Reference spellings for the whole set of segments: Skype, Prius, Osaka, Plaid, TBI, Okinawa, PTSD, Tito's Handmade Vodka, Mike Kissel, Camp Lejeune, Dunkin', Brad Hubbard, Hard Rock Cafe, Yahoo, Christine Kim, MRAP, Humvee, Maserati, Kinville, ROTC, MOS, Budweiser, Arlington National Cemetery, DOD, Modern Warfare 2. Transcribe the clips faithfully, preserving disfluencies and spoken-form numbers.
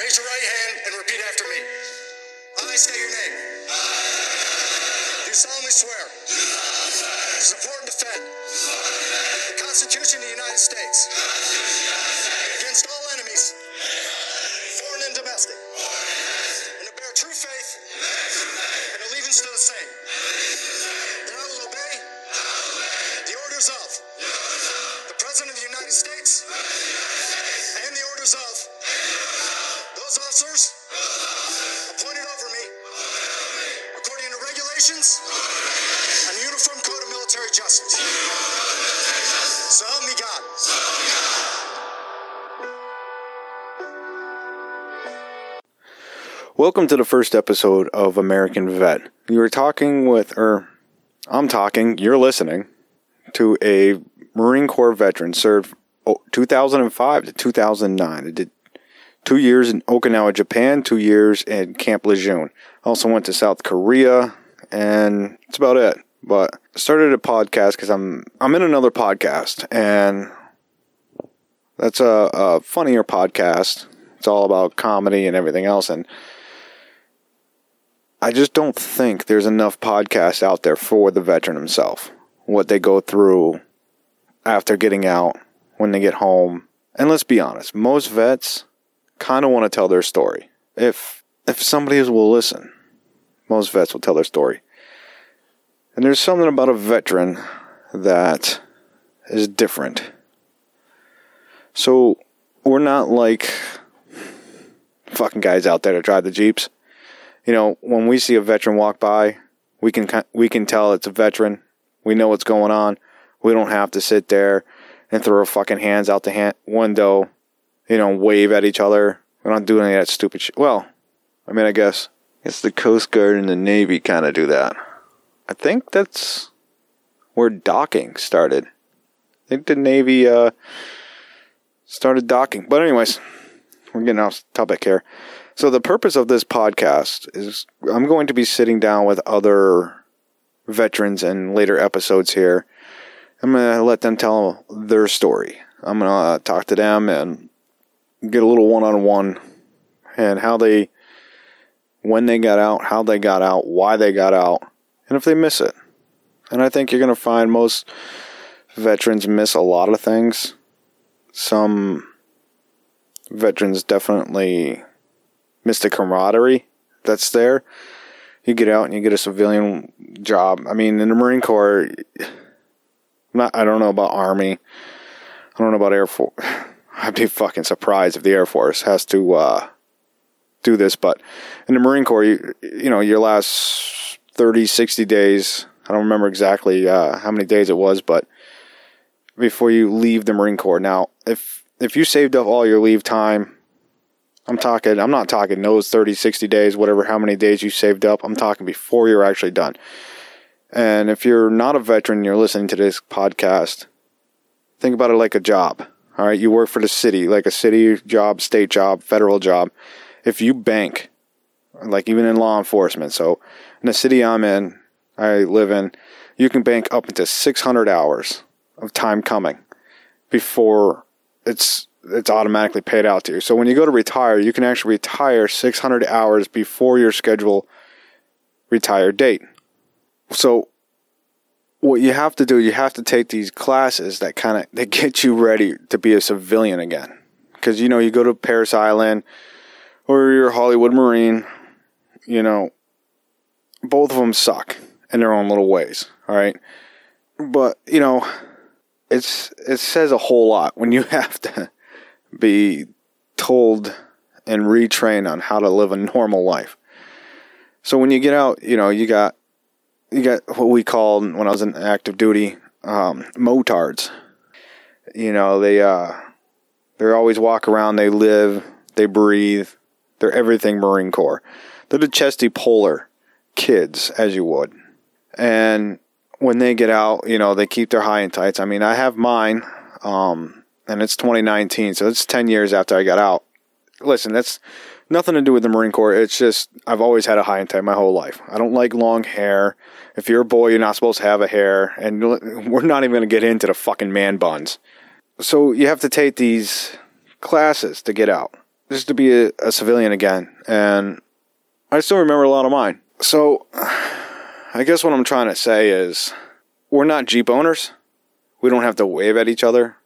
Raise your right hand and repeat after me. I say your name. I. Do solemnly swear. Do solemnly swear. To support and defend. Support and defend. The Constitution of the United States. The Constitution of the United States. Against all enemies. Against foreign and domestic. Foreign and domestic. And to bear true faith. And bear true faith. And allegiance to the same. Welcome to the first episode of American Vet. We were talking with, or I'm talking, you're listening, to a Marine Corps veteran, served two thousand five to two thousand nine. It did two years in Okinawa, Japan, two years in Camp Lejeune. Also went to South Korea, and that's about it. But I started a podcast because I'm, I'm in another podcast, and that's a, a funnier podcast. It's all about comedy and everything else, and I just don't think there's enough podcasts out there for the veteran himself. What they go through after getting out, when they get home. And let's be honest, most vets kind of want to tell their story. If if somebody will listen, most vets will tell their story. And there's something about a veteran that is different. So we're not like fucking guys out there that drive the Jeeps. You know, when we see a veteran walk by, we can we can tell it's a veteran. We know what's going on. We don't have to sit there and throw our fucking hands out the hand, window, you know, wave at each other. We don't do any of that stupid shit. Well, I mean, I guess it's the Coast Guard and the Navy kind of do that. I think that's where docking started. I think the Navy uh, started docking. But anyways, we're getting off topic here. So the purpose of this podcast is I'm going to be sitting down with other veterans in later episodes here. I'm going to let them tell their story. I'm going to talk to them and get a little one-on-one and how they, when they got out, how they got out, why they got out, and if they miss it. And I think you're going to find most veterans miss a lot of things. Some veterans definitely miss the camaraderie that's there. You get out and you get a civilian job. I mean, in the Marine Corps, not, I don't know about Army. I don't know about Air Force. I'd be fucking surprised if the Air Force has to uh, do this. But in the Marine Corps, you, you know, your last thirty, sixty days, I don't remember exactly uh, how many days it was, but before you leave the Marine Corps. Now, if if you saved up all your leave time, I'm talking, I'm not talking those thirty, sixty days, whatever, how many days you saved up. I'm talking before you're actually done. And if you're not a veteran, you're listening to this podcast, think about it like a job. All right. You work for the city, like a city job, state job, federal job. If you bank, like even in law enforcement. So in the city I'm in, I live in, you can bank up into six hundred hours of time coming before it's, it's automatically paid out to you. So when you go to retire, you can actually retire six hundred hours before your scheduled retire date. So what you have to do, you have to take these classes that kind of, they get you ready to be a civilian again. Because, you know, you go to Parris Island or you're a Hollywood Marine, you know, both of them suck in their own little ways. All right. But, you know, it's, it says a whole lot when you have to be told and retrained on how to live a normal life. So when you get out, you know, you got you got what we call, when I was in active duty, um, motards. You know, they uh, they always walk around. They live, they breathe, they're everything Marine Corps. They're the chesty polar kids, as you would. And when they get out, you know, they keep their high and tights. I mean, I have mine. Um, And it's twenty nineteen, so it's ten years after I got out. Listen, that's nothing to do with the Marine Corps. It's just I've always had a high and tight my whole life. I don't like long hair. If you're a boy, you're not supposed to have a hair. And we're not even going to get into the fucking man buns. So you have to take these classes to get out. just to be a, a civilian again. And I still remember a lot of mine. So I guess what I'm trying to say is we're not Jeep owners. We don't have to wave at each other.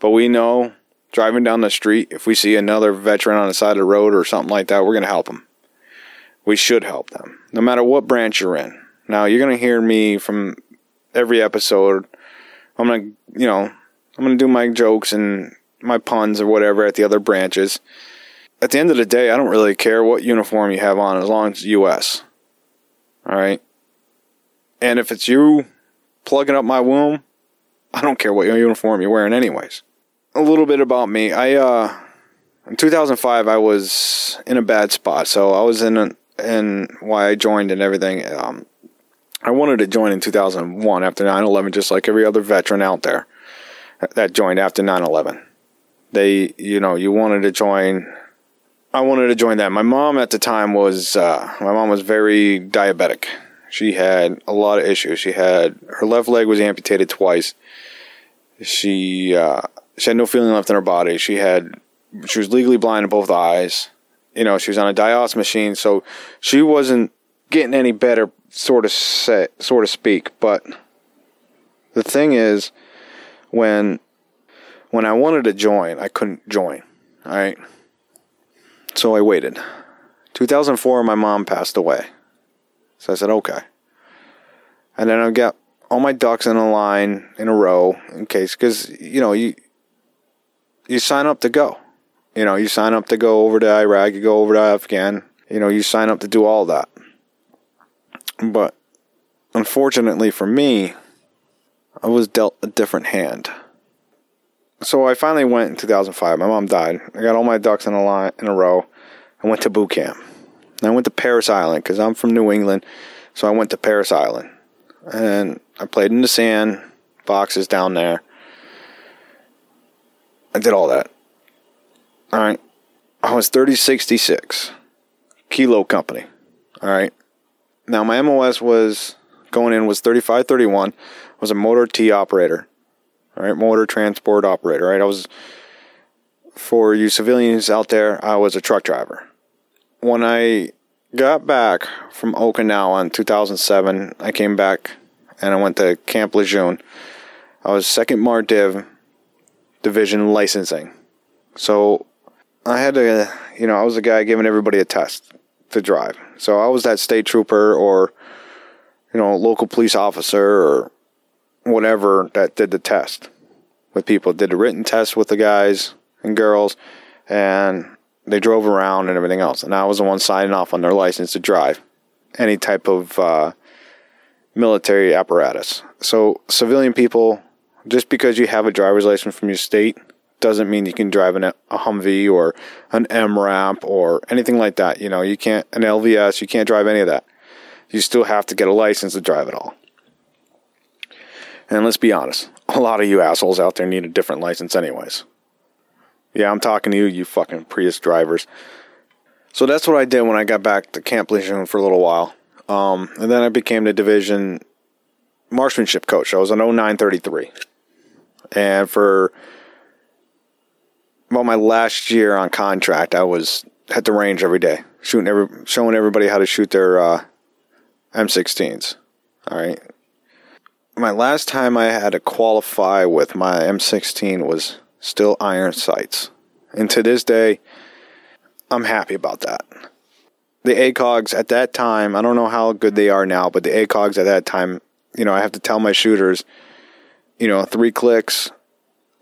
But we know driving down the street, if we see another veteran on the side of the road or something like that, we're going to help them. We should help them, no matter what branch you're in. Now, you're going to hear me from every episode. I'm going to, you know, I'm going to do my jokes and my puns or whatever at the other branches. At the end of the day, I don't really care what uniform you have on as long as it's U S. All right? And if it's you plugging up my womb, I don't care what uniform you're wearing anyways. A little bit about me. I, uh, in two thousand five, I was in a bad spot. So I was in, a, in why I joined and everything. Um, I wanted to join in two thousand one after nine eleven, just like every other veteran out there that joined after nine eleven. They, you know, you wanted to join. I wanted to join that. My mom at the time was, uh, my mom was very diabetic. She had a lot of issues. She had, her left leg was amputated twice. She, uh, She had no feeling left in her body. She had, she was legally blind in both eyes. You know, she was on a dialysis machine, so she wasn't getting any better, sort of say, sort of speak. But the thing is, when when I wanted to join, I couldn't join. All right, so I waited. two thousand four, my mom passed away, so I said okay, and then I got all my ducks in a line in a row in case, because you know you. You sign up to go. You know, you sign up to go over to Iraq, you go over to Afghan. You know, you sign up to do all that. But unfortunately for me, I was dealt a different hand. So I finally went in two thousand five. My mom died. I got all my ducks in a line in a row. I went to boot camp. And I went to Parris Island because I'm from New England. So I went to Parris Island. And I played in the sand boxes down there. I did all that. All right. I was thirty sixty-six. Kilo company. All right. Now, my M O S was going in was thirty-five thirty-one. I was a motor T operator. All right. Motor transport operator. All right. I was, for you civilians out there, I was a truck driver. When I got back from Okinawa in two thousand seven, I came back and I went to Camp Lejeune. I was second Mar Div. Division licensing. So I had to, you know, I was the guy giving everybody a test to drive. So I was that state trooper or, you know, local police officer or whatever that did the test with people, did the written test with the guys and girls, and they drove around and everything else. And I was the one signing off on their license to drive any type of uh, military apparatus. So civilian people, just because you have a driver's license from your state doesn't mean you can drive an, a Humvee or an M RAP or anything like that. You know, you can't, an L V S, you can't drive any of that. You still have to get a license to drive it all. And let's be honest, a lot of you assholes out there need a different license anyways. Yeah, I'm talking to you, you fucking Prius drivers. So that's what I did when I got back to Camp Lejeune for a little while. Um, and then I became the division marksmanship coach. I was an oh nine thirty-three. And for about my last year on contract, I was at the range every day, shooting every, showing everybody how to shoot their uh, M sixteens. All right. My last time I had to qualify with my M sixteen was still iron sights, and to this day, I'm happy about that. The ACOGs at that time, I don't know how good they are now, but the ACOGs at that time, you know, I have to tell my shooters, you know, three clicks,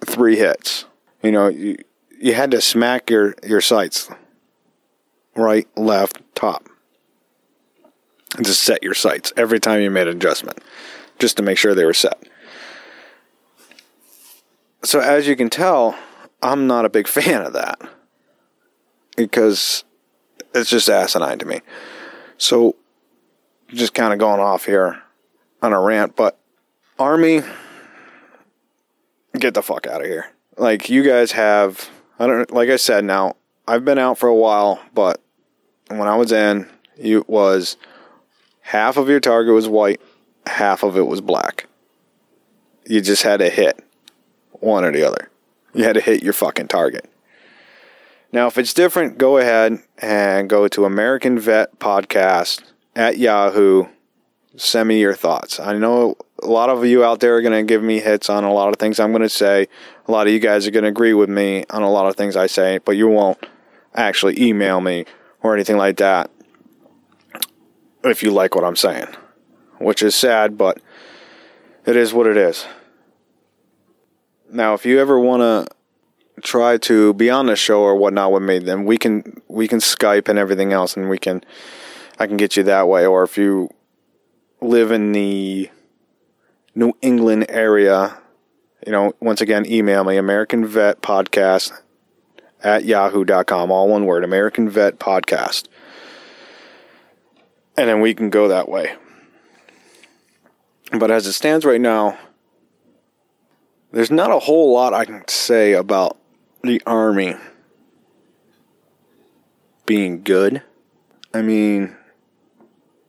three hits. You know, you, you had to smack your, your sights. Right, left, top. And just set your sights every time you made an adjustment, just to make sure they were set. So as you can tell, I'm not a big fan of that, because it's just asinine to me. So just kind of going off here on a rant, but Army, get the fuck out of here. Like, you guys have, I don't, like I said, now, I've been out for a while, but when I was in, it was half of your target was white, half of it was black. You just had to hit one or the other. You had to hit your fucking target. Now, if it's different, go ahead and go to American Vet Podcast at Yahoo. Send me your thoughts. I know a lot of you out there are going to give me hits on a lot of things I'm going to say. A lot of you guys are going to agree with me on a lot of things I say, but you won't actually email me or anything like that if you like what I'm saying, which is sad, but it is what it is. Now, if you ever want to try to be on the show or whatnot with me, then we can we can Skype and everything else, and we can I can get you that way. Or if you live in the New England area, you know, once again, email me, American Vet Podcast at yahoo dot com, all one word, American Vet Podcast. And then we can go that way. But as it stands right now, there's not a whole lot I can say about the Army being good. I mean,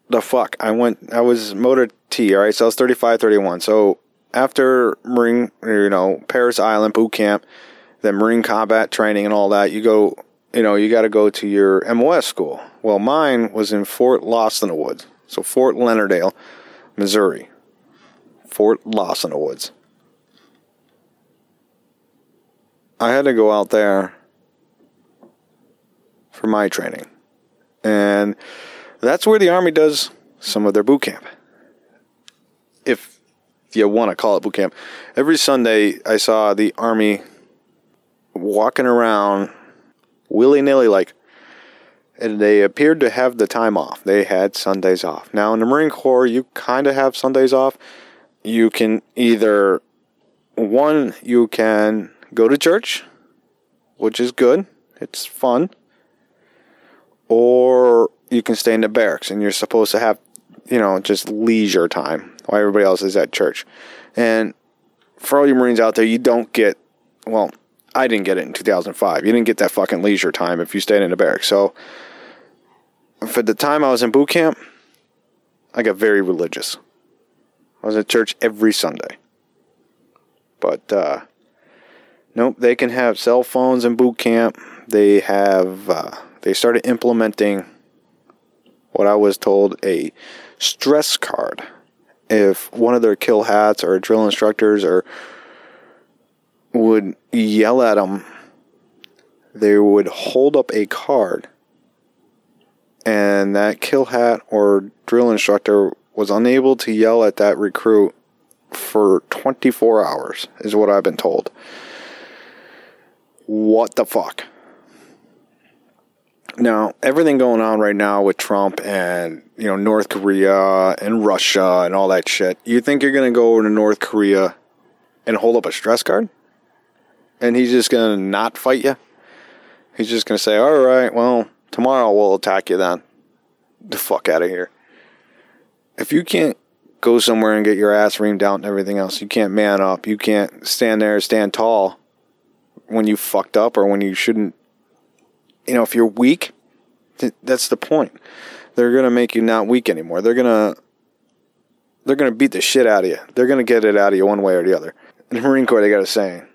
the fuck. I went, I was motor T, all right? So I was thirty-five, thirty-one. So after Marine, you know, Parris Island boot camp, then Marine combat training and all that, you go, you know, you got to go to your M O S school. Well, mine was in Fort Lost in the Woods. So Fort Leonardale, Missouri. Fort Lost in the Woods. I had to go out there for my training. And that's where the Army does some of their boot camp, if you want to call it boot camp. Every Sunday, I saw the Army walking around willy-nilly like, and they appeared to have the time off. They had Sundays off. Now, in the Marine Corps, you kind of have Sundays off. You can either, one, you can go to church, which is good. It's fun. Or you can stay in the barracks, and you're supposed to have, you know, just leisure time while everybody else is at church. And for all you Marines out there, you don't get, well, I didn't get it in two thousand five. You didn't get that fucking leisure time if you stayed in the barracks. So for the time I was in boot camp, I got very religious. I was at church every Sunday. But, uh, nope, they can have cell phones in boot camp. They have, uh, they started implementing what I was told, a stress card. If one of their kill hats or drill instructors or would yell at them, they would hold up a card, and that kill hat or drill instructor was unable to yell at that recruit for twenty-four hours, is what I've been told. What the fuck? Now, everything going on right now with Trump and, you know, North Korea and Russia and all that shit, you think you're going to go over to North Korea and hold up a stress card? And he's just going to not fight you? He's just going to say, all right, well, tomorrow we'll attack you then. Get the fuck out of here. If you can't go somewhere and get your ass reamed out and everything else, you can't man up, you can't stand there and stand tall when you fucked up or when you shouldn't. You know, if you're weak, th- that's the point. They're going to make you not weak anymore. They're going to they're gonna beat the shit out of you. They're going to get it out of you one way or the other. In the Marine Corps, they got a saying.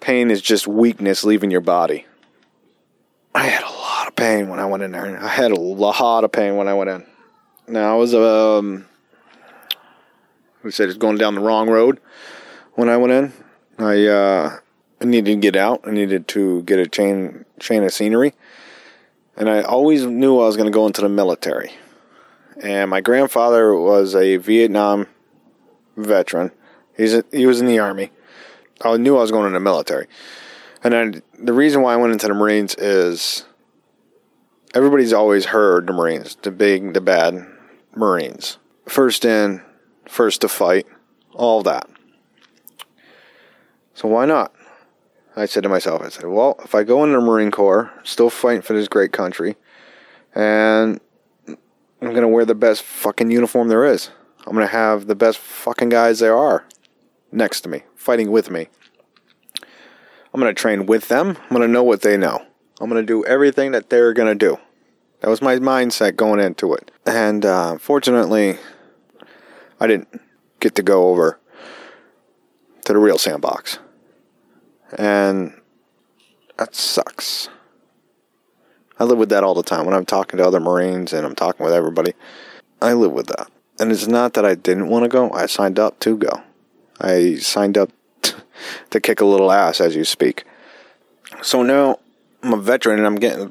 Pain is just weakness leaving your body. I had a lot of pain when I went in there. I had a lot of pain when I went in. Now, I was, um, we said it's going down the wrong road when I went in. I, uh... I needed to get out. I needed to get a chain, chain of scenery. And I always knew I was going to go into the military. And my grandfather was a Vietnam veteran. He's a, he was in the Army. I knew I was going into the military. And I, the reason why I went into the Marines is everybody's always heard the Marines, the big, the bad Marines. First in, first to fight, all that. So why not? I said to myself, I said, well, if I go into the Marine Corps, still fighting for this great country, and I'm going to wear the best fucking uniform there is. I'm going to have the best fucking guys there are next to me, fighting with me. I'm going to train with them. I'm going to know what they know. I'm going to do everything that they're going to do. That was my mindset going into it. And uh, fortunately, I didn't get to go over to the real sandbox. And That sucks. I live with that all the time. When I'm talking to other Marines and I'm talking with everybody, I live with that. And it's not that I didn't want to go. I signed up to go. I signed up t- to kick a little ass as you speak. So now I'm a veteran and I'm getting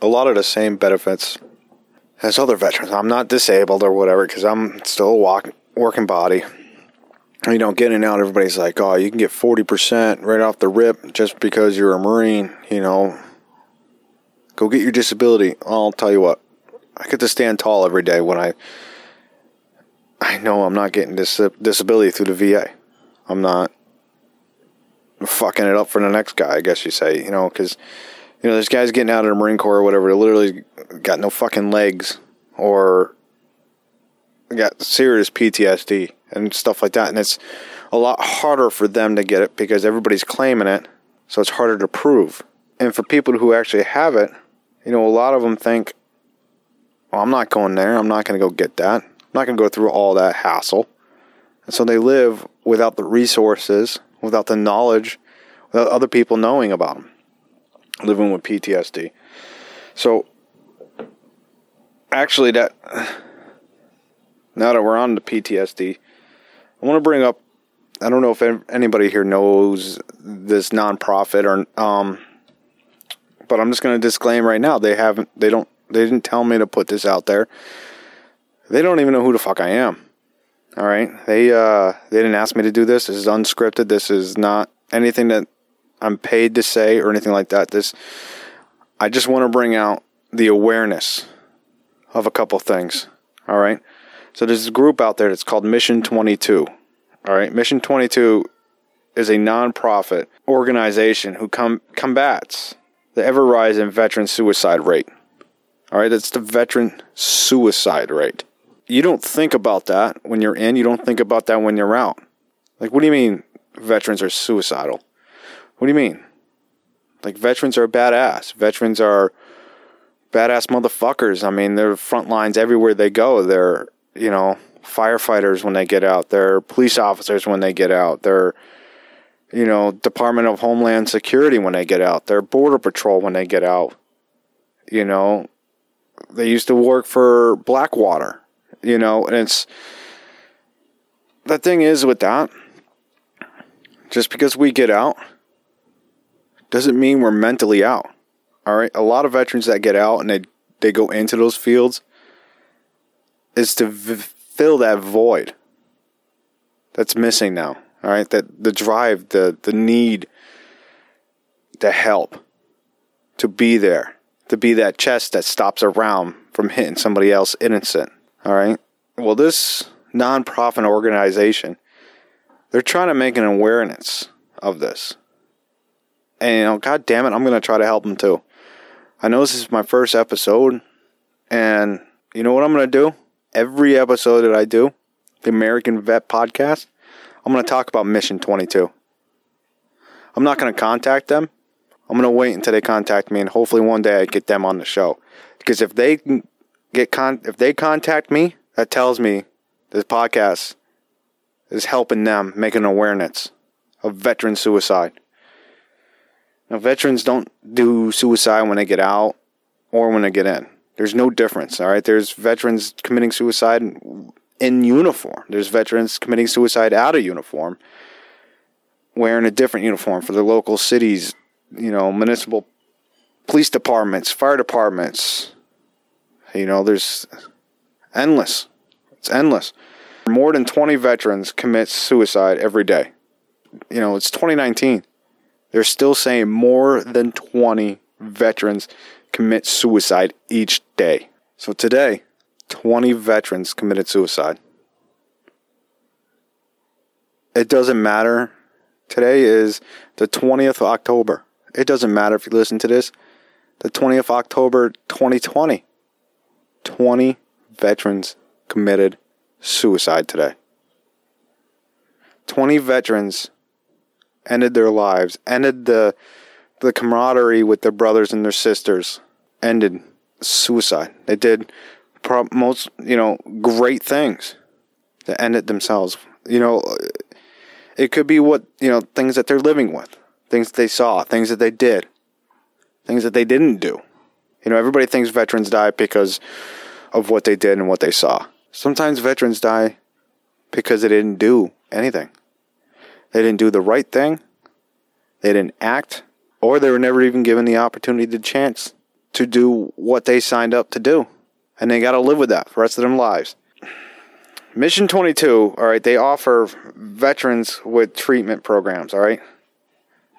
a lot of the same benefits as other veterans. I'm not disabled or whatever because I'm still a walk- working body. You know, getting in and out, everybody's like, oh, you can get forty percent right off the rip just because you're a Marine, you know. Go get your disability. I'll tell you what, I get to stand tall every day when I... I know I'm not getting dis- disability through the V A. I'm not fucking it up for the next guy, I guess you say. You know, because, you know, there's guys getting out of the Marine Corps or whatever, they literally got no fucking legs or got serious P T S D and stuff like that. And it's a lot harder for them to get it because everybody's claiming it, so it's harder to prove. And for people who actually have it, you know, a lot of them think, well, I'm not going there. I'm not going to go get that. I'm not going to go through all that hassle. And so they live without the resources, without the knowledge, without other people knowing about them, living with P T S D. So actually, that now that we're on the P T S D, I want to bring up, I don't know if anybody here knows this nonprofit or, um, but I'm just going to disclaim right now. They haven't, they don't, they didn't tell me to put this out there. They don't even know who the fuck I am. All right. They uh, they didn't ask me to do this. This is unscripted. This is not anything that I'm paid to say or anything like that. This, I just want to bring out the awareness of a couple things. All right. So there's a group out there that's called Mission twenty-two. All right. Mission twenty-two is a nonprofit organization who com- combats the ever rising veteran suicide rate. All right. That's the veteran suicide rate. You don't think about that when you're in. You don't think about that when you're out. Like, what do you mean veterans are suicidal? What do you mean? Like, veterans are badass. Veterans are badass motherfuckers. I mean, they're front lines everywhere they go. They're, you know, firefighters when they get out. They're police officers when they get out. They're, you know, Department of Homeland Security when they get out. They're Border Patrol when they get out. You know, they used to work for Blackwater. You know, and it's, the thing is with that, just because we get out doesn't mean we're mentally out. All right. A lot of veterans that get out and they, they go into those fields is to v- fill that void that's missing now. All right. That the drive, the, the need to help, to be there, to be that chest that stops around from hitting somebody else innocent. All right. Well, this nonprofit organization, they're trying to make an awareness of this. And, you know, God damn it, I'm going to try to help them too. I know this is my first episode. And you know what I'm going to do? Every episode that I do, the American Vet podcast, I'm going to talk about Mission twenty-two. I'm not going to contact them. I'm going to wait until they contact me. And hopefully one day I get them on the show. Because if they can... Get con- if they contact me, that tells me this podcast is helping them make an awareness of veteran suicide. Now, veterans don't do suicide when they get out or when they get in. There's no difference, all right? There's veterans committing suicide in uniform. There's veterans committing suicide out of uniform, wearing a different uniform for the local cities, you know, municipal police departments, fire departments. You know, there's endless. It's endless. More than twenty veterans commit suicide every day. You know, it's twenty nineteen. They're still saying more than twenty veterans commit suicide each day. So today, twenty veterans committed suicide. It doesn't matter. Today is the twentieth of October. It doesn't matter if you listen to this. The twentieth of October, twenty twenty. twenty veterans committed suicide today. twenty veterans ended their lives, ended the the camaraderie with their brothers and their sisters, ended suicide. They did pro- most, you know, great things to end it themselves. You know, it could be what, you know, things that they're living with, things that they saw, things that they did, things that they didn't do. You know, everybody thinks veterans die because of what they did and what they saw. Sometimes veterans die because they didn't do anything. They didn't do the right thing. They didn't act. Or they were never even given the opportunity, the chance to do what they signed up to do. And they got to live with that for the rest of their lives. Mission twenty-two, all right, they offer veterans with treatment programs, all right?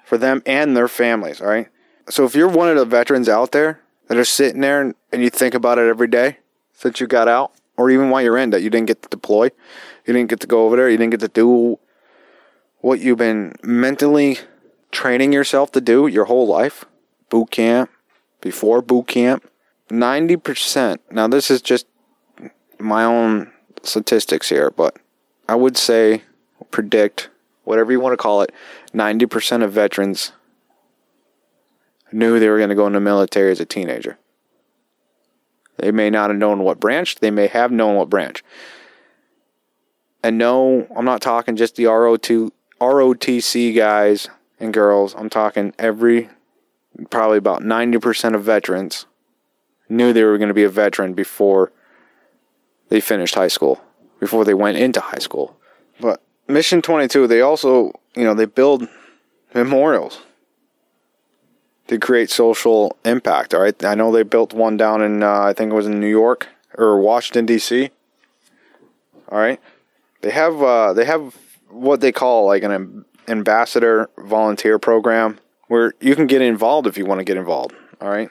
For them and their families, all right? So if you're one of the veterans out there that are sitting there and, and you think about it every day since you got out, or even while you're in, that you didn't get to deploy, you didn't get to go over there, you didn't get to do what you've been mentally training yourself to do your whole life, boot camp, before boot camp, ninety percent. Now, this is just my own statistics here, but I would say, predict, whatever you want to call it, ninety percent of veterans knew they were going to go in the military as a teenager. They may not have known what branch. They may have known what branch. And no, I'm not talking just the R O T C guys and girls. I'm talking every, probably about ninety percent of veterans knew they were going to be a veteran before they finished high school, before they went into high school. But Mission twenty-two, they also, you know, they build memorials to create social impact, all right? I know they built one down in, uh, I think it was in New York or Washington, D C All right? They have uh, they have what they call like an ambassador volunteer program where you can get involved if you want to get involved, all right?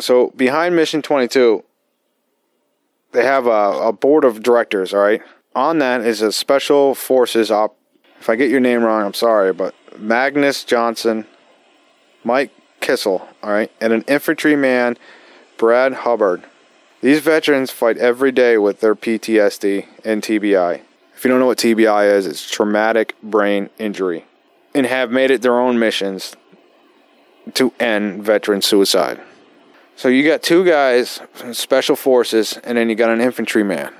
So behind Mission twenty-two, they have a, a board of directors, all right? On that is a Special Forces op. If I get your name wrong, I'm sorry, but Magnus Johnson, Mike Kissel, all right, and an infantryman, Brad Hubbard. These veterans fight every day with their P T S D and T B I. If you don't know what T B I is, it's traumatic brain injury, and have made it their own missions to end veteran suicide. So you got two guys, special forces, and then you got an infantryman.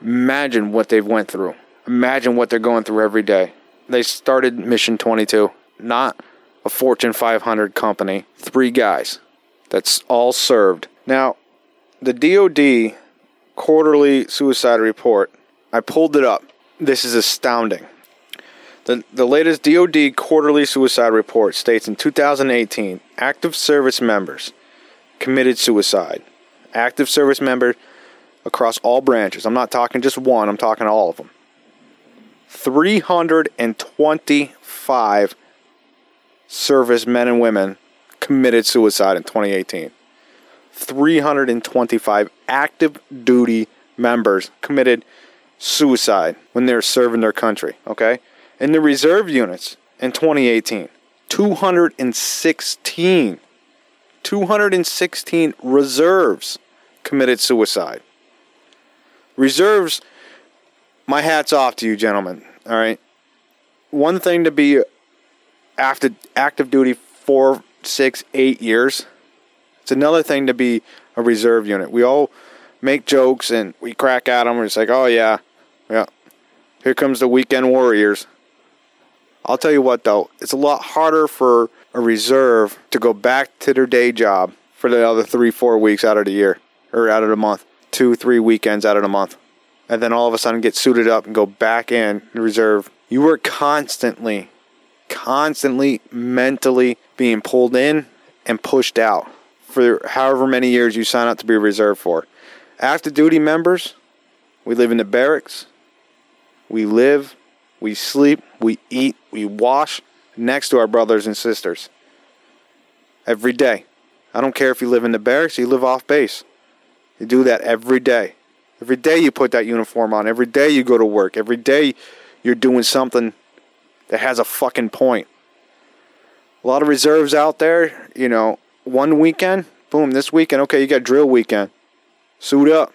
Imagine what they've went through. Imagine what they're going through every day. They started Mission twenty-two, not a Fortune five hundred company, three guys that's all served. Now, the D O D quarterly suicide report, I pulled it up. This is astounding. The, the latest D O D quarterly suicide report states in two thousand eighteen, active service members committed suicide. Active service members across all branches. I'm not talking just one. I'm talking all of them. three hundred twenty-five service men and women committed suicide in twenty eighteen. three hundred twenty-five active duty members committed suicide when they're serving their country, okay? In the reserve units in twenty eighteen, two hundred sixteen reserves committed suicide. Reserves, my hat's off to you gentlemen, all right? One thing to be after active duty four, six, eight years. It's another thing to be a reserve unit. We all make jokes and we crack at them. We're just like, oh yeah, yeah. Here comes the weekend warriors. I'll tell you what though, it's a lot harder for a reserve to go back to their day job for the other three, four weeks out of the year or out of the month, two, three weekends out of the month, and then all of a sudden get suited up and go back in the reserve. You were constantly. Constantly mentally being pulled in and pushed out for however many years you sign up to be reserved for. Active duty members, we live in the barracks, we live, we sleep, we eat, we wash next to our brothers and sisters every day. I don't care if you live in the barracks, you live off base. You do that every day. Every day you put that uniform on, every day you go to work, every day you're doing something that has a fucking point. A lot of reserves out there, you know, one weekend, boom, this weekend, okay, you got drill weekend. Suit up.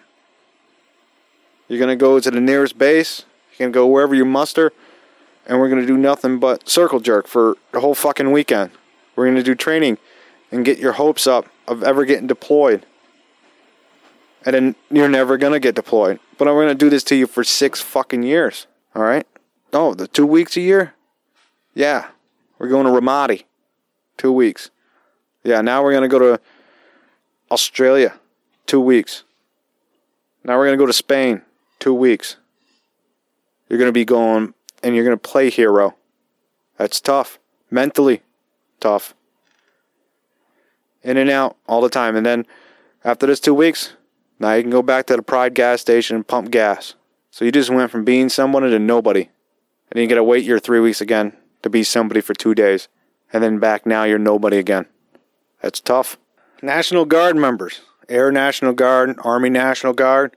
You're going to go to the nearest base, you can go wherever you muster, and we're going to do nothing but circle jerk for the whole fucking weekend. We're going to do training and get your hopes up of ever getting deployed. And then you're never going to get deployed. But I'm going to do this to you for six fucking years, all right? Oh, the two weeks a year? Yeah, we're going to Ramadi. Two weeks. Yeah, now we're going to go to Australia, two weeks. Now we're going to go to Spain, two weeks. You're going to be going, and you're going to play hero. That's tough. Mentally tough. In and out all the time. And then after this two weeks, now you can go back to the Pride gas station and pump gas. So you just went from being someone to nobody. And then you got to wait your three weeks again to be somebody for two days. And then back now you're nobody again. That's tough. National Guard members. Air National Guard, Army National Guard.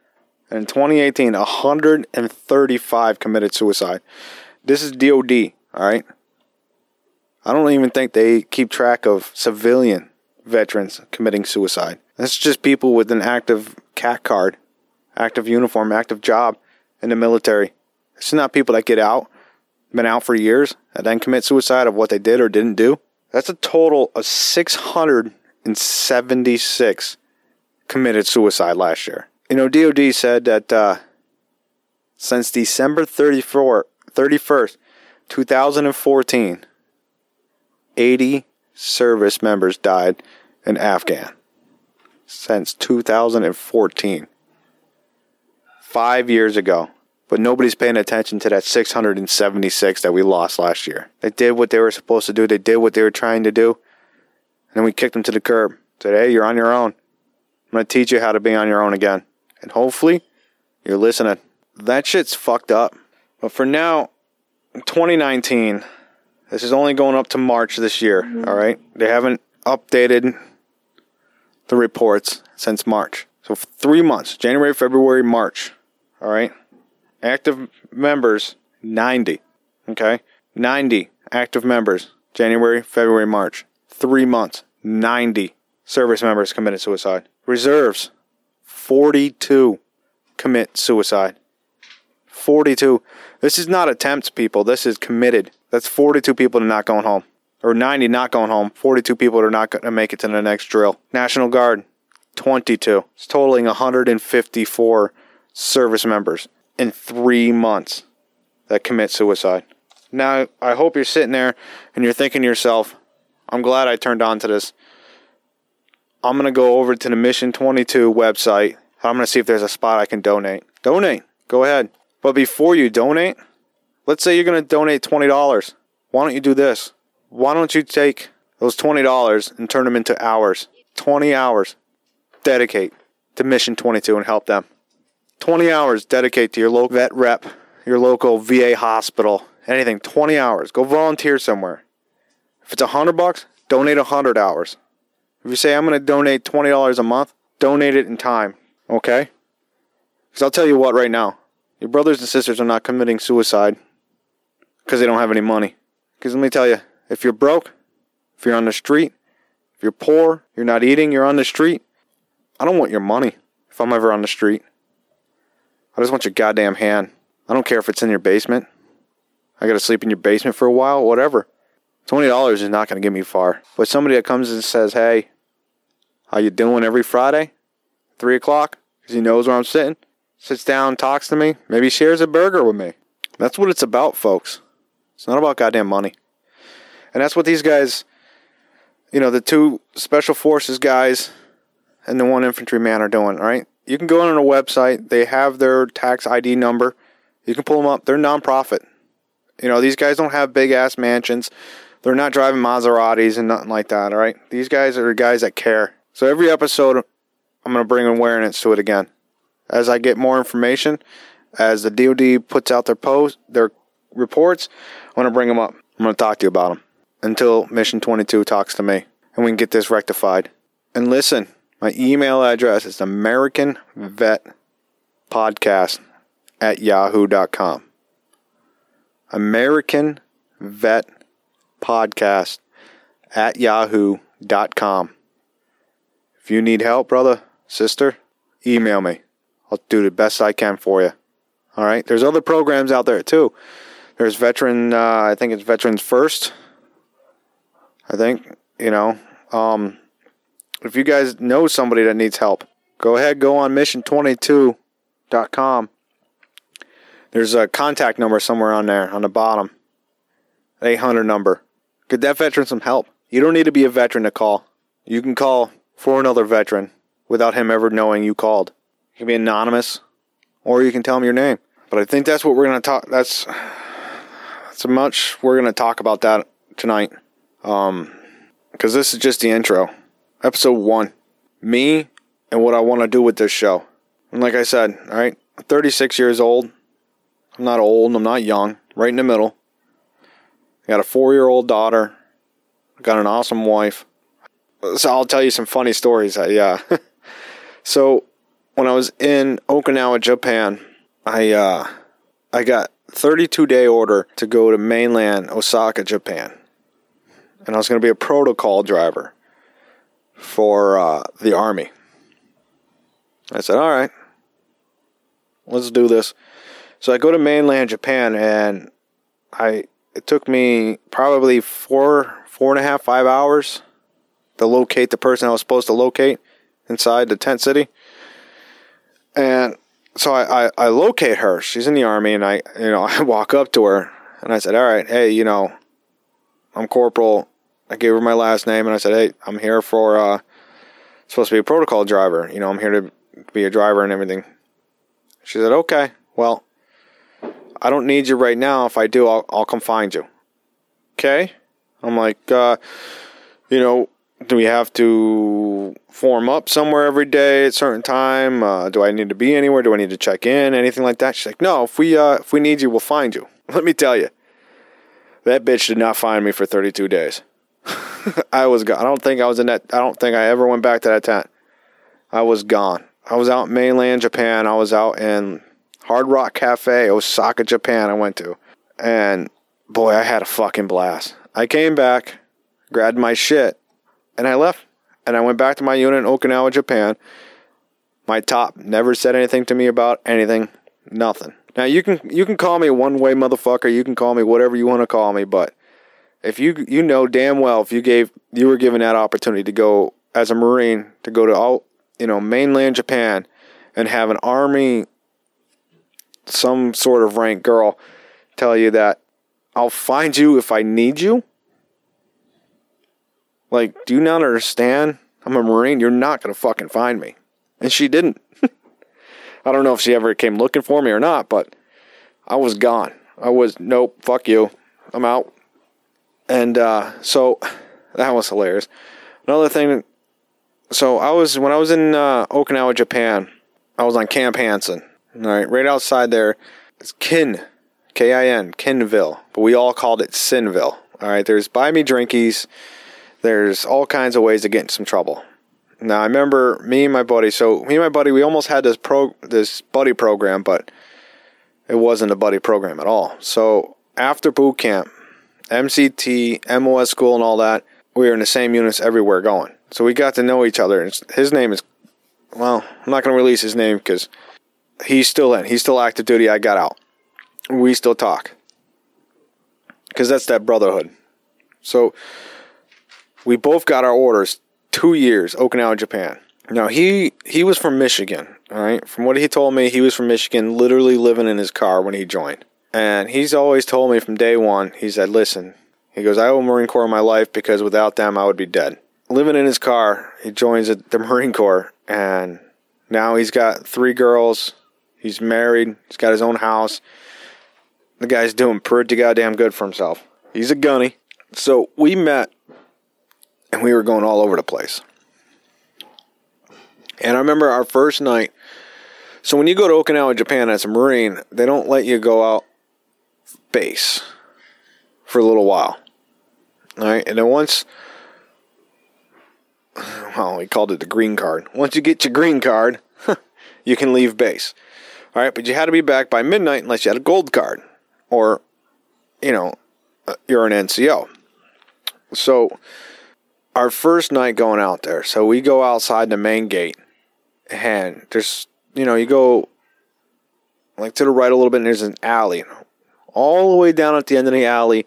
And in twenty eighteen, one hundred thirty-five committed suicide. This is D O D, all right? I don't even think they keep track of civilian veterans committing suicide. That's just people with an active C A C card, active uniform, active job in the military. It's not people that get out, been out for years, and then commit suicide of what they did or didn't do. That's a total of six hundred seventy-six committed suicide last year. You know, D O D said that uh, since December thirty-first, two thousand fourteen, eighty service members died in Afghan. Since two thousand fourteen. Five years ago. But nobody's paying attention to that six hundred seventy-six that we lost last year. They did what they were supposed to do. They did what they were trying to do. And then we kicked them to the curb. Said, hey, you're on your own. I'm going to teach you how to be on your own again. And hopefully, you're listening. That shit's fucked up. But for now, twenty nineteen, this is only going up to March this year, all right? They haven't updated the reports since March. So for three months, January, February, March, all right? Active members, ninety, okay? ninety active members, January, February, March. Three months, ninety service members committed suicide. Reserves, forty-two commit suicide. forty-two. This is not attempts, people. This is committed. That's forty-two people to not going home. Or ninety not going home. forty-two people that are not going to make it to the next drill. National Guard, twenty-two. It's totaling one hundred fifty-four service members in three months that commit suicide. Now, I hope you're sitting there and you're thinking to yourself, I'm glad I turned on to this. I'm going to go over to the Mission twenty-two website. I'm going to see if there's a spot I can donate. Donate. Go ahead. But before you donate, let's say you're going to donate twenty dollars. Why don't you do this? Why don't you take those twenty dollars and turn them into hours? twenty hours dedicate to Mission twenty-two and help them. twenty hours dedicate to your local vet rep, your local V A hospital, anything. twenty hours. Go volunteer somewhere. If it's one hundred bucks, donate one hundred hours. If you say, I'm going to donate twenty dollars a month, donate it in time, okay? Because I'll tell you what right now. Your brothers and sisters are not committing suicide because they don't have any money. Because let me tell you, if you're broke, if you're on the street, if you're poor, you're not eating, you're on the street, I don't want your money if I'm ever on the street. I just want your goddamn hand. I don't care if it's in your basement. I got to sleep in your basement for a while, whatever. twenty dollars is not going to get me far. But somebody that comes and says, hey, how you doing every Friday? three o'clock, because he knows where I'm sitting. Sits down, talks to me, maybe shares a burger with me. That's what it's about, folks. It's not about goddamn money. And that's what these guys, you know, the two special forces guys and the one infantryman are doing, right? You can go on a website. They have their tax I D number. You can pull them up. They're nonprofit. You know, these guys don't have big-ass mansions. They're not driving Maseratis and nothing like that, all right? These guys are guys that care. So every episode, I'm going to bring awareness to it again. As I get more information, as the D O D puts out their post, their reports, I'm going to bring them up. I'm going to talk to you about them until Mission twenty-two talks to me, and we can get this rectified. And listen, my email address is American Vet Podcast at yahoo dot com. American Vet Podcast at yahoo dot com. If you need help, brother, sister, email me. I'll do the best I can for you. All right? There's other programs out there, too. There's Veteran, uh, I think it's Veterans First. I think, you know. Um, if you guys know somebody that needs help, go ahead, go on mission twenty-two dot com. There's a contact number somewhere on there, on the bottom. An eight hundred number. Get that veteran some help. You don't need to be a veteran to call. You can call for another veteran without him ever knowing you called. You can be anonymous, or you can tell him your name. But I think that's what we're going to talk... That's... That's much we're going to talk about that tonight. Um... Because this is just the intro. Episode one. Me and what I want to do with this show. And like I said, alright, I'm thirty-six years old. I'm not old, I'm not young. Right in the middle. I got a four-year-old daughter. I got an awesome wife. So I'll tell you some funny stories. I, yeah. So, when I was in Okinawa, Japan, I uh, I got a thirty-two day order to go to mainland Osaka, Japan. And I was going to be a protocol driver for uh, the Army. I said, all right, let's do this. So I go to mainland Japan, and I it took me probably four, four and a half, five hours to locate the person I was supposed to locate inside the tent city. And so I, I, I locate her. She's in the Army, and I, you know, I walk up to her, and I said, all right, hey, you know, I'm Corporal. I gave her my last name, and I said, hey, I'm here for, uh, supposed to be a protocol driver. You know, I'm here to be a driver and everything. She said, okay, well, I don't need you right now. If I do, I'll, I'll come find you. Okay? I'm like, uh, you know, do we have to form up somewhere every day at a certain time? Uh, do I need to be anywhere? Do I need to check in? Anything like that? She's like, no, if we, uh, if we need you, we'll find you. Let me tell you. That bitch did not find me for thirty-two days. I was gone. I don't think I was in that. I don't think I ever went back to that tent. I was gone. I was out in mainland Japan. I was out in Hard Rock Cafe, Osaka, Japan, I went to. And boy, I had a fucking blast. I came back, grabbed my shit, and I left. And I went back to my unit in Okinawa, Japan. My top never said anything to me about anything. Nothing. Now, you can you can call me a one-way motherfucker. You can call me whatever you want to call me. But if you you know damn well, if you gave you were given that opportunity to go as a Marine, to go to all, you know, mainland Japan and have an Army, some sort of rank girl tell you that I'll find you if I need you. Like, do you not understand? I'm a Marine. You're not going to fucking find me. And she didn't. I don't know if she ever came looking for me or not, but I was gone. I was, nope, fuck you. I'm out. And uh, so that was hilarious. Another thing, so I was, when I was in uh, Okinawa, Japan, I was on Camp Hansen. All right, right outside there, it's Kin, K I N, Kinville. But we all called it Sinville. All right, there's buy me drinkies. There's all kinds of ways to get in some trouble. Now, I remember me and my buddy, so me and my buddy, we almost had this pro, this buddy program, but it wasn't a buddy program at all. So after boot camp, M C T, M O S school and all that, we were in the same units everywhere going. So we got to know each other. His name is, well, I'm not going to release his name because he's still in. He's still active duty. I got out. We still talk because that's that brotherhood. So we both got our orders. Two years, Okinawa, Japan. Now, he, he was from Michigan, all right? From what he told me, he was from Michigan, literally living in his car when he joined. And he's always told me from day one, he said, listen, he goes, I owe Marine Corps my life because without them, I would be dead. Living in his car, he joins the Marine Corps, and now he's got three girls. He's married. He's got his own house. The guy's doing pretty goddamn good for himself. He's a gunny. So we met. And we were going all over the place. And I remember our first night. So when you go to Okinawa, Japan as a Marine, they don't let you go out base for a little while. All right. And then once, well, we called it the green card. Once you get your green card, you can leave base. All right. But you had to be back by midnight unless you had a gold card or, you know, you're an N C O. So our first night going out there, so we go outside the main gate, and there's, you know, you go, like, to the right a little bit, and there's an alley. All the way down at the end of the alley,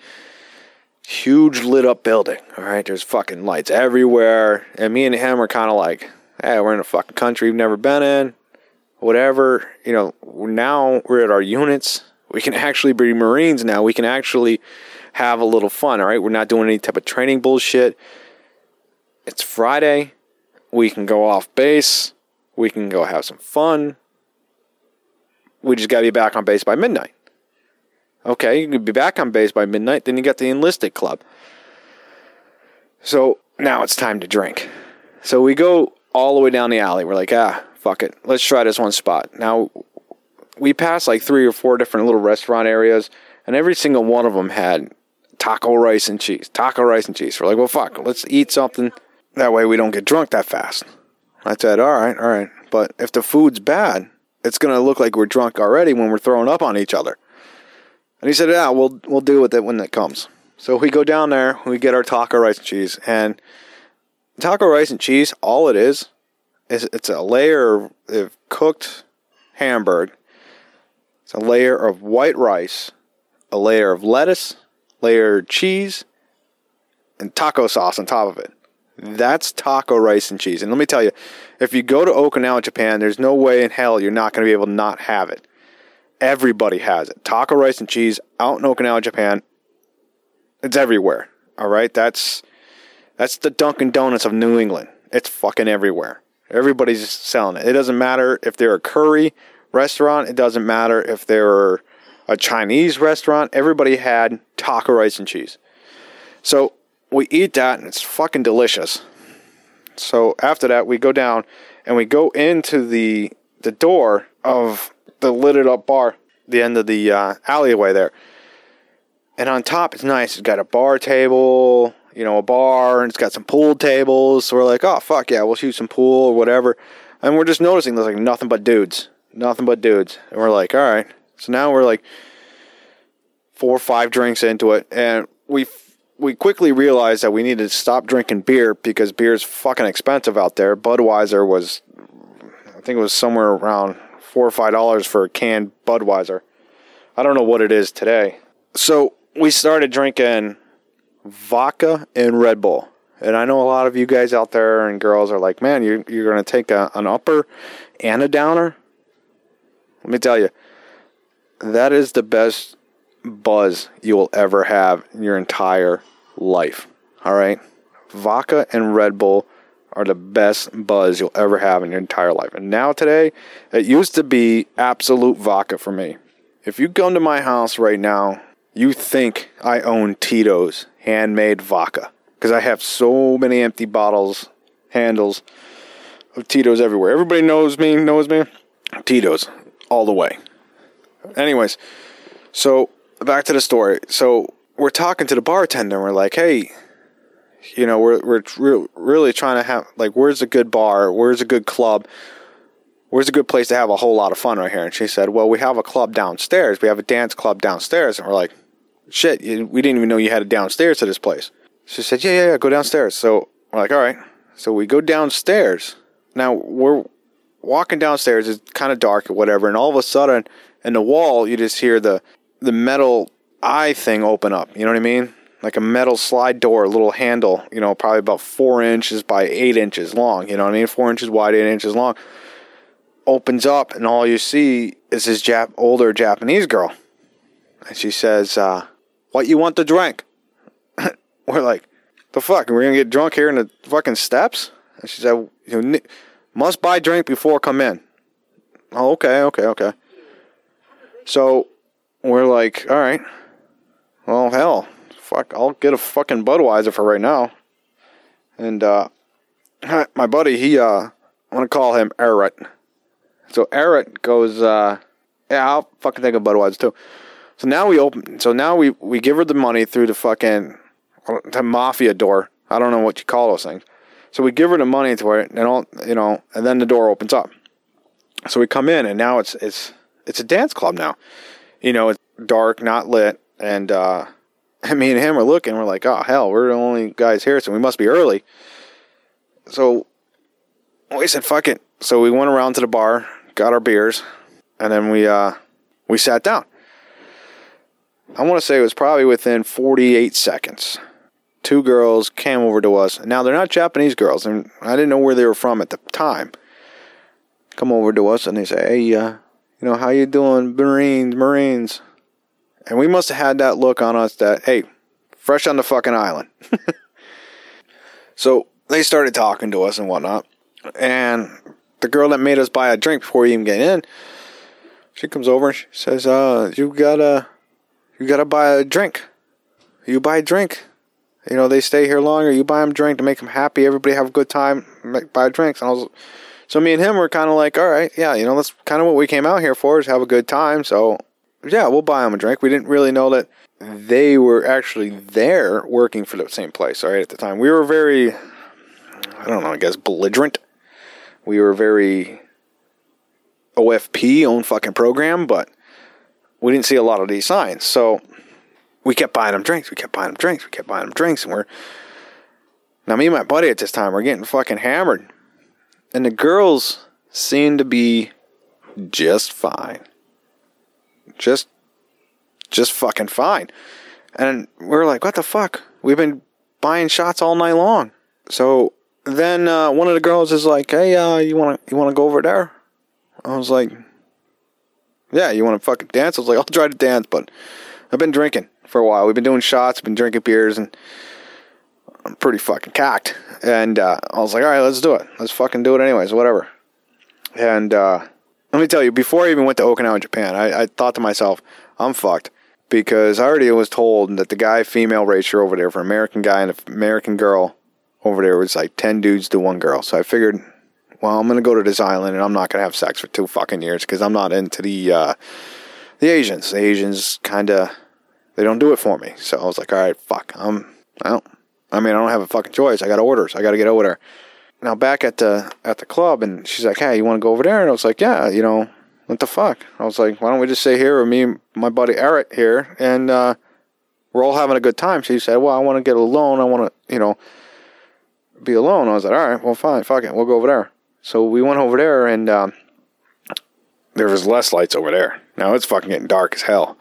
huge lit-up building, all right? There's fucking lights everywhere, and me and him are kind of like, hey, we're in a fucking country we've never been in, whatever. You know, now we're at our units. We can actually be Marines now. We can actually have a little fun, all right? We're not doing any type of training bullshit. It's Friday. We can go off base. We can go have some fun. We just got to be back on base by midnight. Okay, you could be back on base by midnight. Then you got the enlisted club. So now it's time to drink. So we go all the way down the alley. We're like, ah, fuck it. Let's try this one spot. Now, we passed like three or four different little restaurant areas, and every single one of them had taco rice and cheese. Taco rice and cheese. We're like, well, fuck, let's eat something. That way we don't get drunk that fast. I said, all right, all right. But if the food's bad, it's going to look like we're drunk already when we're throwing up on each other. And he said, yeah, we'll we'll deal with it when it comes. So we go down there, we get our taco rice and cheese. And taco rice and cheese, all it is, is it's a layer of cooked hamburg. It's a layer of white rice, a layer of lettuce, layer of cheese, and taco sauce on top of it. That's taco rice and cheese. And let me tell you, if you go to Okinawa, Japan, there's no way in hell you're not going to be able to not have it. Everybody has it. Taco rice and cheese out in Okinawa, Japan. It's everywhere. All right. That's that's the Dunkin' Donuts of New England. It's fucking everywhere. Everybody's selling it. It doesn't matter if they're a curry restaurant. It doesn't matter if they're a Chinese restaurant. Everybody had taco rice and cheese. So we eat that and it's fucking delicious. So after that, we go down and we go into the the door of the lidded up bar, the end of the uh, alleyway there. And on top, it's nice. It's got a bar table, you know, a bar, and it's got some pool tables. So we're like, oh, fuck yeah, we'll shoot some pool or whatever. And we're just noticing there's like nothing but dudes. Nothing but dudes. And we're like, all right. So now we're like four or five drinks into it. And we we quickly realized that we needed to stop drinking beer because beer's fucking expensive out there. Budweiser was, I think it was somewhere around four or five dollars for a canned Budweiser. I don't know what it is today. So we started drinking vodka and Red Bull. And I know a lot of you guys out there and girls are like, man, you're, you're going to take a, an upper and a downer? Let me tell you, that is the best buzz you will ever have in your entire life. All right? Vodka and Red Bull are the best buzz you'll ever have in your entire life. And now today, it used to be absolute vodka for me. If you come to my house right now, you think I own Tito's Handmade Vodka. Because I have so many empty bottles, handles of Tito's everywhere. Everybody knows me, knows me. Tito's, all the way. Anyways, so back to the story. So we're talking to the bartender. And we're like, hey... You know, we're we're really trying to have, like, where's a good bar? Where's a good club? Where's a good place to have a whole lot of fun right here? And she said, well, we have a club downstairs. We have a dance club downstairs. And we're like, shit, we didn't even know you had a downstairs to this place. She said, yeah, yeah, yeah, go downstairs. So we're like, all right. So we go downstairs. Now, we're walking downstairs. It's kind of dark or whatever. And all of a sudden, in the wall, you just hear the the metal eye thing open up. You know what I mean? Like a metal slide door, a little handle, you know, probably about four inches by eight inches long. You know what I mean? Four inches wide, eight inches long. Opens up, and all you see is this Jap- older Japanese girl. And she says, uh, what you want to drink? We're like, the fuck? We're going to get drunk here in the fucking steps? And she said, you must buy drink before come in. Oh, okay, okay, okay. So we're like, all right. Well, hell. Fuck, I'll get a fucking Budweiser for right now. And, uh, my buddy, he, uh, I'm gonna call him Eric. So Eric goes, uh, yeah, I'll fucking take a Budweiser too. So now we open, so now we, we give her the money through the fucking, the mafia door. I don't know what you call those things. So we give her the money to it, and all, you know, and then the door opens up. So we come in, and now it's, it's, it's a dance club now. You know, it's dark, not lit, and, uh, and me and him are looking. We're like, oh, hell, we're the only guys here, so we must be early. So we said, fuck it. So we went around to the bar, got our beers, and then we uh, we sat down. I want to say it was probably within forty-eight seconds. Two girls came over to us. Now, they're not Japanese girls, and I didn't know where they were from at the time. Come over to us, and they say, hey, uh, you know, how you doing, Marines, Marines? And we must have had that look on us that, hey, fresh on the fucking island. So they started talking to us and whatnot. And the girl that made us buy a drink before we even get in, she comes over and she says, uh, you gotta, you gotta buy a drink. You buy a drink. You know, they stay here longer. You buy them a drink to make them happy. Everybody have a good time. Make, buy drinks. And I was, so me and him were kind of like, all right, yeah, you know, that's kind of what we came out here for, is have a good time. So, yeah, we'll buy them a drink. We didn't really know that they were actually there working for the same place, all right, at the time. We were very, I don't know, I guess belligerent. We were very O F P, own fucking program, but we didn't see a lot of these signs. So we kept buying them drinks. We kept buying them drinks. We kept buying them drinks. And we're, now me and my buddy at this time, we're getting fucking hammered. And the girls seemed to be just fine. Just, just fucking fine. And we're like, what the fuck? We've been buying shots all night long. So then uh, one of the girls is like, hey, uh, you wanna, you wanna go over there? I was like, yeah, you wanna fucking dance? I was like, I'll try to dance, but I've been drinking for a while. We've been doing shots, been drinking beers, and I'm pretty fucking cocked. And uh, I was like, all right, let's do it. Let's fucking do it anyways, whatever. And uh, let me tell you, before I even went to Okinawa, Japan, I, I thought to myself, I'm fucked. Because I already was told that the guy-female ratio over there for American guy and American girl over there was like ten dudes to one girl. So I figured, well, I'm going to go to this island and I'm not going to have sex for two fucking years because I'm not into the uh, the Asians. The Asians kind of, they don't do it for me. So I was like, all right, fuck. I'm, I don't, I mean, I don't have a fucking choice. I got orders. I got to get over there. Now back at the at the club, and she's like, hey, you want to go over there? And I was like, yeah, you know, what the fuck? I was like, why don't we just stay here with me and my buddy Eric here, and uh, we're all having a good time. She said, well, I want to get alone. I want to, you know, be alone. I was like, all right, well, fine, fuck it. We'll go over there. So we went over there, and um, there was less lights over there. Now it's fucking getting dark as hell.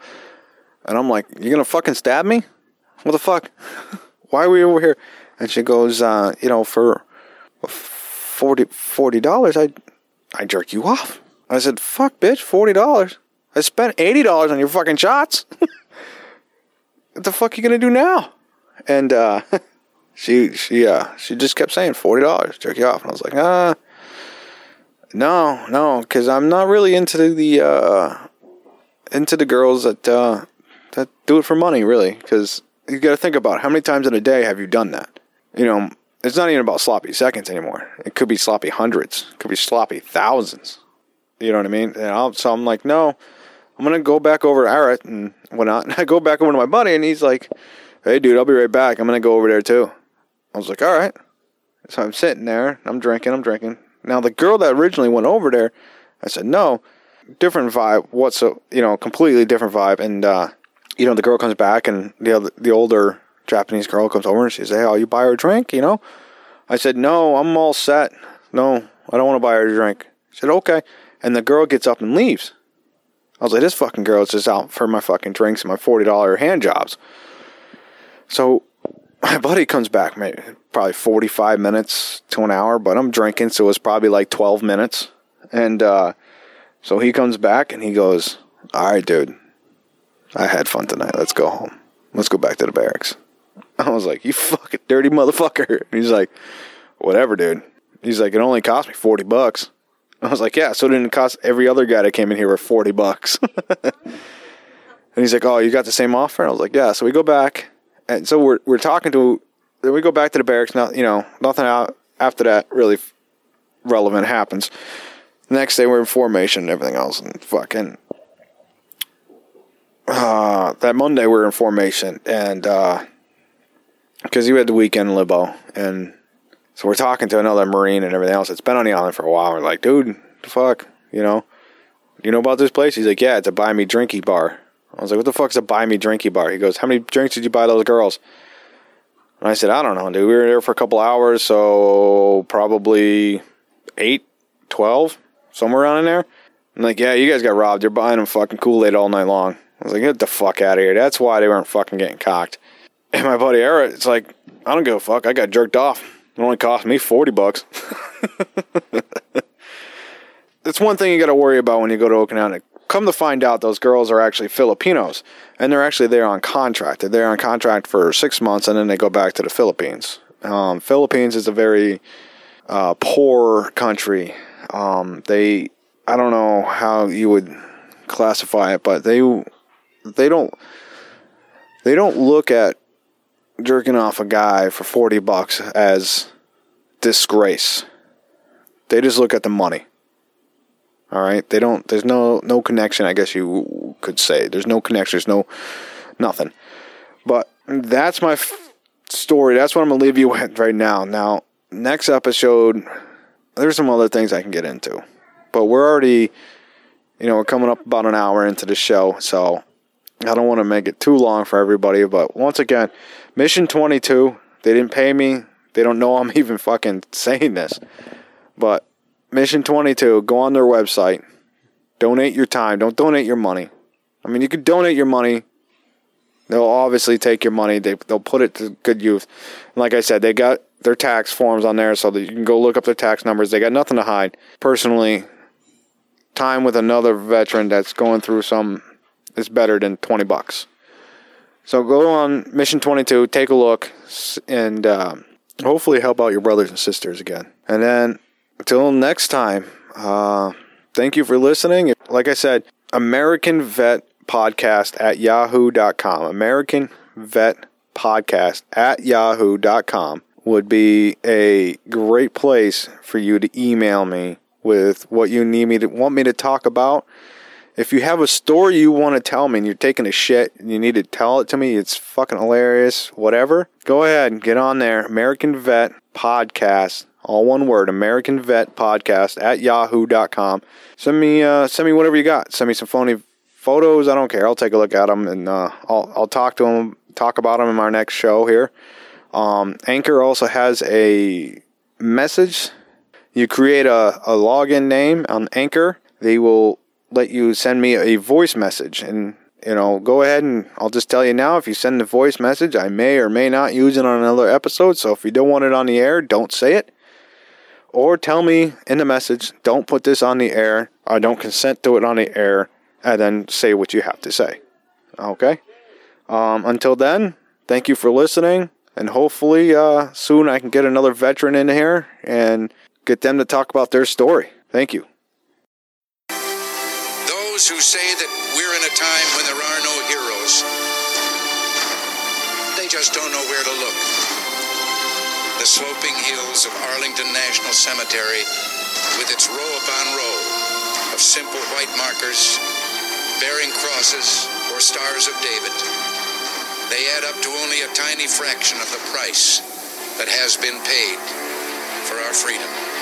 And I'm like, you're going to fucking stab me? What the fuck? Why are we over here? And she goes, uh, you know, for forty dollars, I I jerk you off. I said, fuck, bitch, forty dollars. I spent eighty dollars on your fucking shots. What the fuck are you going to do now? And uh, she she uh, she just kept saying, forty dollars, jerk you off. And I was like, ah, no, no, because I'm not really into the uh, into the girls that, uh, that do it for money, really, because you got to think about how many times in a day have you done that? You know, it's not even about sloppy seconds anymore. It could be sloppy hundreds. It could be sloppy thousands. You know what I mean? And I'll, so I'm like, no, I'm going to go back over to Arrett and whatnot. And I go back over to my buddy, and he's like, hey, dude, I'll be right back. I'm going to go over there, too. I was like, all right. So I'm sitting there. I'm drinking. I'm drinking. Now, the girl that originally went over there, I said, no, different vibe. What's a, you know, completely different vibe. And, uh, you know, the girl comes back, and the other, the older Japanese girl comes over, and she says, hey, oh, you buy her a drink, you know? I said, no, I'm all set. No, I don't want to buy her a drink. She said, okay. And the girl gets up and leaves. I was like, this fucking girl is just out for my fucking drinks and my forty dollars hand jobs. So my buddy comes back, maybe probably forty-five minutes to an hour, but I'm drinking, so it's probably like twelve minutes. And uh, so he comes back, and he goes, all right, dude, I had fun tonight. Let's go home. Let's go back to the barracks. I was like, you fucking dirty motherfucker. And he's like, whatever, dude. He's like, it only cost me forty bucks. I was like, yeah, so it didn't cost every other guy that came in here with forty bucks. And he's like, oh, you got the same offer? And I was like, yeah. So we go back. And so we're we're talking to, then we go back to the barracks. Now, you know, nothing out after that really relevant happens. The next day we're in formation and everything else. And fucking, Uh, that Monday we were in formation, and uh, because you had the weekend libo, and so we're talking to another Marine and everything else that's been on the island for a while. We're like, dude, the fuck, you know, you know about this place? He's like, yeah, it's a buy me drinky bar. I was like, what the fuck's a buy me drinky bar? He goes, how many drinks did you buy those girls? And I said, I don't know, dude. We were there for a couple hours, so probably eight, twelve, somewhere around in there. I'm like, yeah, you guys got robbed. You're buying them fucking Kool-Aid all night long. I was like, get the fuck out of here. That's why they weren't fucking getting cocked. And my buddy Eric, it's like, I don't give a fuck. I got jerked off. It only cost me forty bucks. It's one thing you got to worry about when you go to Okinawa. Come to find out, those girls are actually Filipinos. And they're actually there on contract. They're there on contract for six months, and then they go back to the Philippines. Um, Philippines is a very uh, poor country. Um, they, I don't know how you would classify it, but they they don't they don't look at jerking off a guy for forty bucks as disgrace. They just look at the money. All right, they don't. There's no no connection, I guess you could say. There's no connection. There's no nothing. But that's my f- story. That's what I'm gonna leave you with right now. Now, next episode, there's some other things I can get into, but we're already, you know, we're coming up about an hour into the show, so I don't want to make it too long for everybody. But once again, Mission twenty-two. They didn't pay me. They don't know I'm even fucking saying this, but. Mission twenty-two, go on their website, donate your time, don't donate your money. I mean, you could donate your money, they'll obviously take your money, they, they'll put it to good use. And like I said, they got their tax forms on there so that you can go look up their tax numbers, they got nothing to hide. Personally, time with another veteran that's going through some is better than twenty bucks. So go on Mission twenty-two, take a look, and uh, hopefully help out your brothers and sisters again. And then... until next time, uh, thank you for listening. Like I said, American Vet Podcast at yahoo dot com. American Vet Podcast at yahoo dot com would be a great place for you to email me with what you need me to want me to talk about. If you have a story you want to tell me and you're taking a shit and you need to tell it to me, it's fucking hilarious, whatever, go ahead and get on there. American Vet Podcast. All one word, American Vet Podcast at yahoo dot com. Send me, uh, send me whatever you got. Send me some phony photos. I don't care. I'll take a look at them, and uh, I'll I'll talk to them, talk about them in our next show here. Um, Anchor also has a message. You create a, a login name on Anchor. They will let you send me a voice message, and you know, go ahead and I'll just tell you now, if you send the voice message, I may or may not use it on another episode. So if you don't want it on the air, don't say it. Or tell me in the message, don't put this on the air. I don't consent to it on the air. And then say what you have to say. Okay? Um, until then, thank you for listening. And hopefully uh, soon I can get another veteran in here and get them to talk about their story. Thank you. Those who say that we're in a time when there are no heroes, they just don't know where to look. The sloping hills of Arlington National Cemetery, with its row upon row of simple white markers, bearing crosses or stars of David, they add up to only a tiny fraction of the price that has been paid for our freedom.